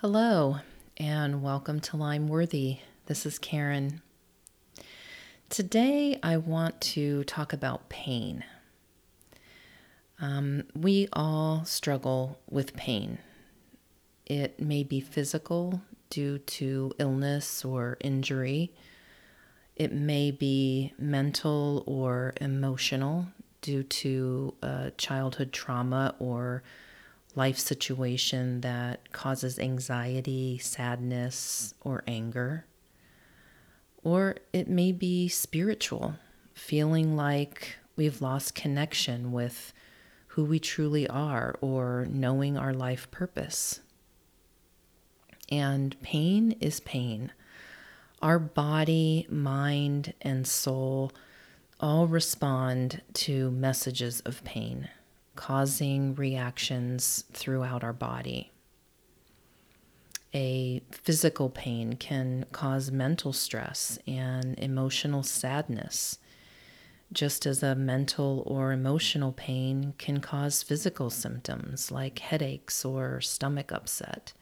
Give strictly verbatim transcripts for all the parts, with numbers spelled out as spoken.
Hello, and welcome to Lime Worthy. This is Karen. Today, I want to talk about pain. Um, we all struggle with pain. It may be physical due to illness or injury. It may be mental or emotional due to uh, childhood trauma or life situation that causes anxiety, sadness, or anger. Or it may be spiritual, feeling like we've lost connection with who we truly are or knowing our life purpose. And pain is pain. Our body, mind, and soul all respond to messages of pain, causing reactions throughout our body. A physical pain can cause mental stress and emotional sadness, just as a mental or emotional pain can cause physical symptoms like headaches or stomach upset.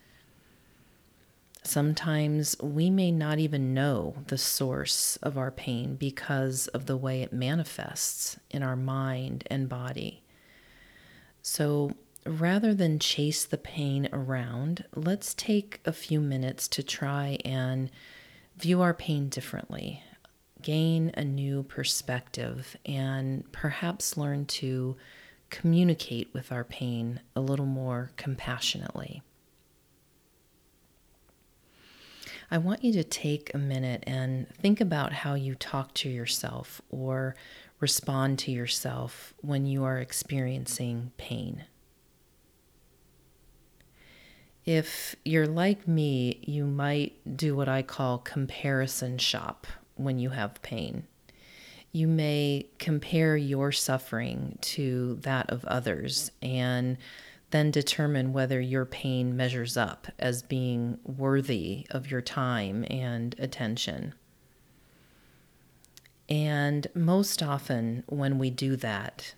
Sometimes we may not even know the source of our pain because of the way it manifests in our mind and body. So rather than chase the pain around, let's take a few minutes to try and view our pain differently, gain a new perspective, and perhaps learn to communicate with our pain a little more compassionately. I want you to take a minute and think about how you talk to yourself or respond to yourself when you are experiencing pain. If you're like me, you might do what I call comparison shop when you have pain. You may compare your suffering to that of others and then determine whether your pain measures up as being worthy of your time and attention. And most often when we do that,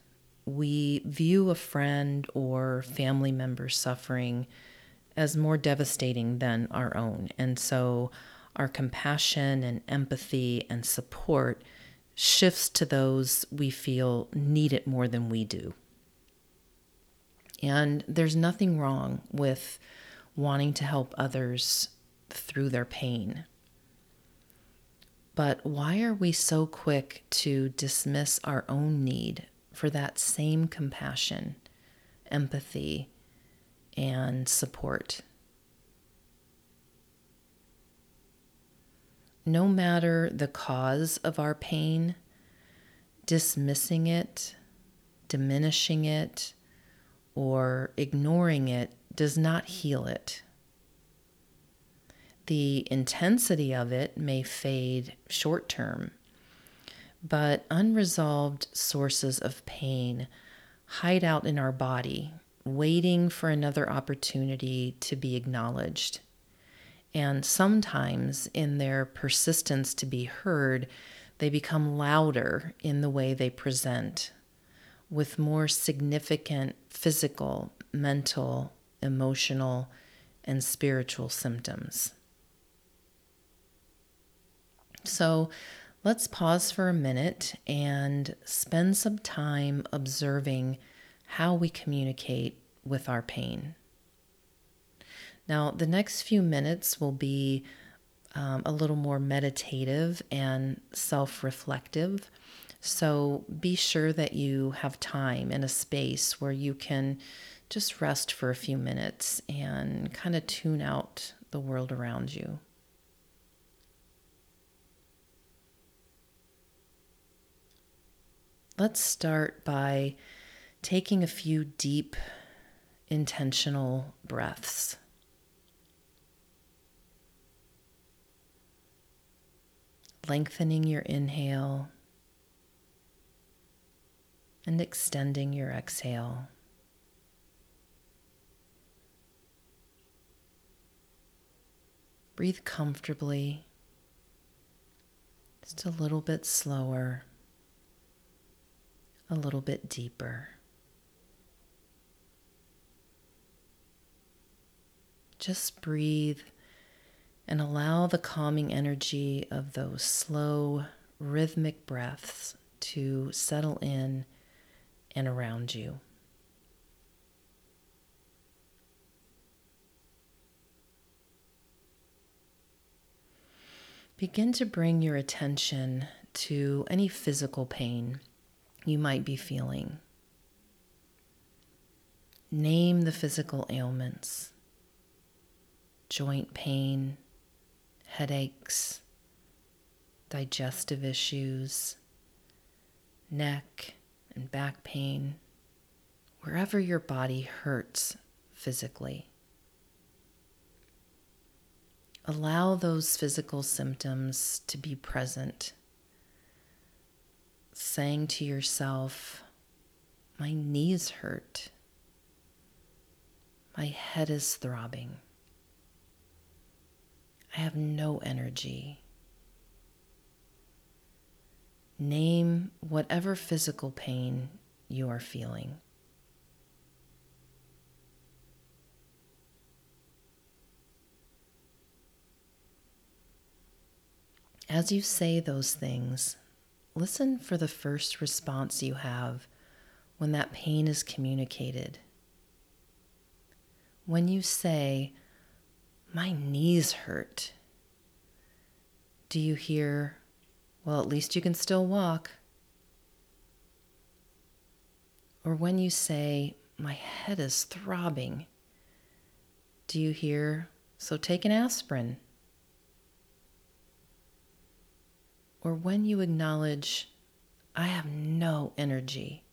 we view a friend or family member's suffering as more devastating than our own. And so our compassion and empathy and support shifts to those we feel need it more than we do. And there's nothing wrong with wanting to help others through their pain. But why are we so quick to dismiss our own need for that same compassion, empathy, and support? No matter the cause of our pain, dismissing it, diminishing it, or ignoring it does not heal it. The intensity of it may fade short term, but unresolved sources of pain hide out in our body, waiting for another opportunity to be acknowledged. And sometimes in their persistence to be heard, they become louder in the way they present, with more significant physical, mental, emotional, and spiritual symptoms. So let's pause for a minute and spend some time observing how we communicate with our pain. Now, the next few minutes will be um, a little more meditative and self-reflective. So be sure that you have time in a space where you can just rest for a few minutes and kind of tune out the world around you. Let's start by taking a few deep, intentional breaths. Lengthening your inhale and extending your exhale. Breathe comfortably, just a little bit slower, a little bit deeper. just breathe and allow the calming energy of those slow, rhythmic breaths to settle in and around you. Begin to bring your attention to any physical pain you might be feeling. Name the physical ailments: joint pain, headaches, digestive issues, neck and back pain, wherever your body hurts physically. Allow those physical symptoms to be present, saying to yourself, my knees hurt, my head is throbbing, I have no energy. Name whatever physical pain you are feeling. As you say those things, listen for the first response you have when that pain is communicated. When you say, my knees hurt, do you hear, well, at least you can still walk? Or when you say, my head is throbbing, do you hear, so take an aspirin? Or when you acknowledge, I have no energy,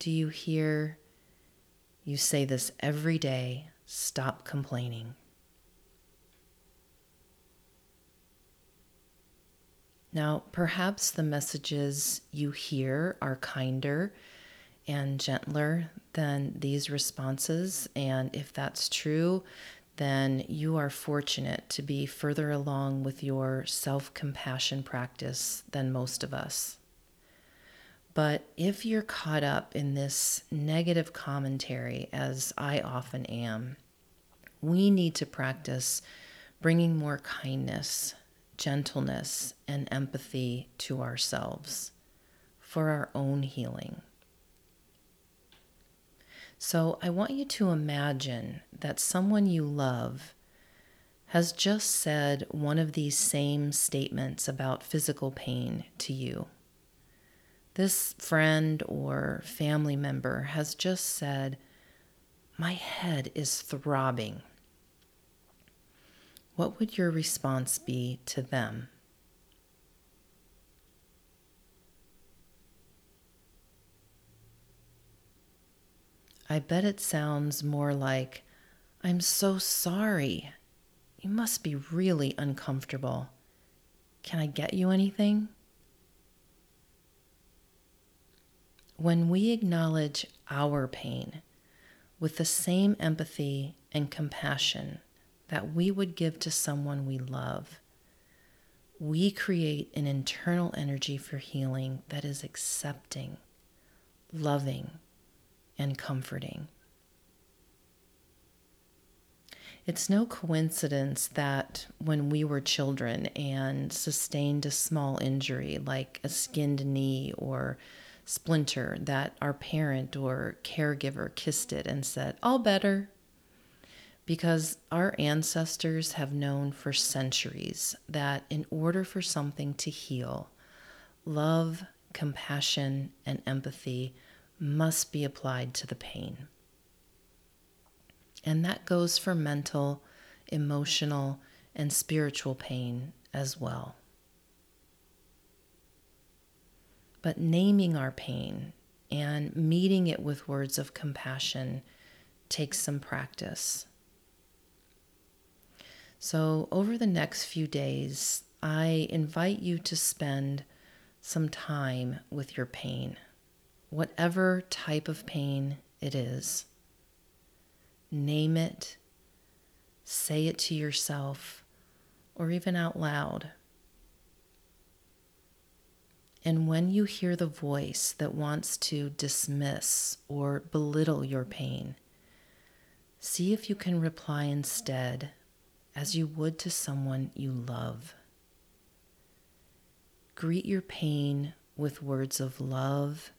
do you hear, you say this every day, stop complaining? Now, perhaps the messages you hear are kinder and gentler than these responses, and if that's true, then you are fortunate to be further along with your self-compassion practice than most of us. But if you're caught up in this negative commentary, as I often am, we need to practice bringing more kindness, gentleness, and empathy to ourselves for our own healing. So I want you to imagine that someone you love has just said one of these same statements about physical pain to you. This friend or family member has just said, my head is throbbing. What would your response be to them? I bet it sounds more like, I'm so sorry. You must be really uncomfortable. Can I get you anything? When we acknowledge our pain with the same empathy and compassion that we would give to someone we love, we create an internal energy for healing that is accepting, loving, and comforting. It's no coincidence that when we were children and sustained a small injury like a skinned knee or splinter, that our parent or caregiver kissed it and said, all better, because our ancestors have known for centuries that in order for something to heal, love, compassion, and empathy must be applied to the pain. And that goes for mental, emotional, and spiritual pain as well. But naming our pain and meeting it with words of compassion takes some practice. So over the next few days, I invite you to spend some time with your pain, whatever type of pain it is. Name it, say it to yourself, or even out loud. And when you hear the voice that wants to dismiss or belittle your pain, See if you can reply instead as you would to someone you love. Greet your pain with words of love,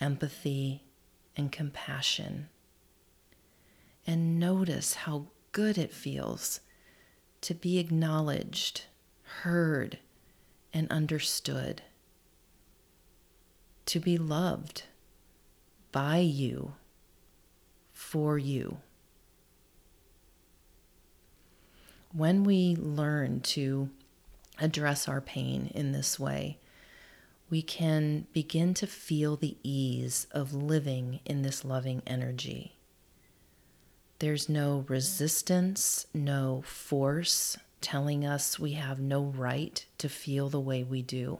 empathy, and compassion. And notice how good it feels to be acknowledged, heard, and understood. To be loved by you, for you. When we learn to address our pain in this way, we can begin to feel the ease of living in this loving energy. There's no resistance, no force telling us we have no right to feel the way we do.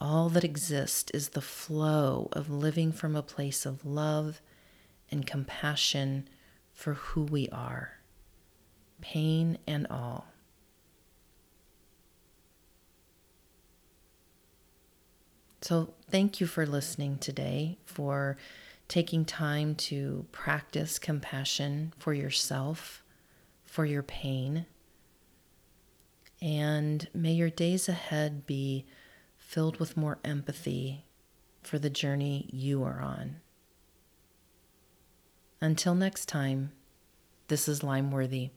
All that exists is the flow of living from a place of love and compassion for who we are, pain and all. So thank you for listening today, for taking time to practice compassion for yourself, for your pain. And may your days ahead be filled with more empathy for the journey you are on. Until next time, this is Lime Worthy.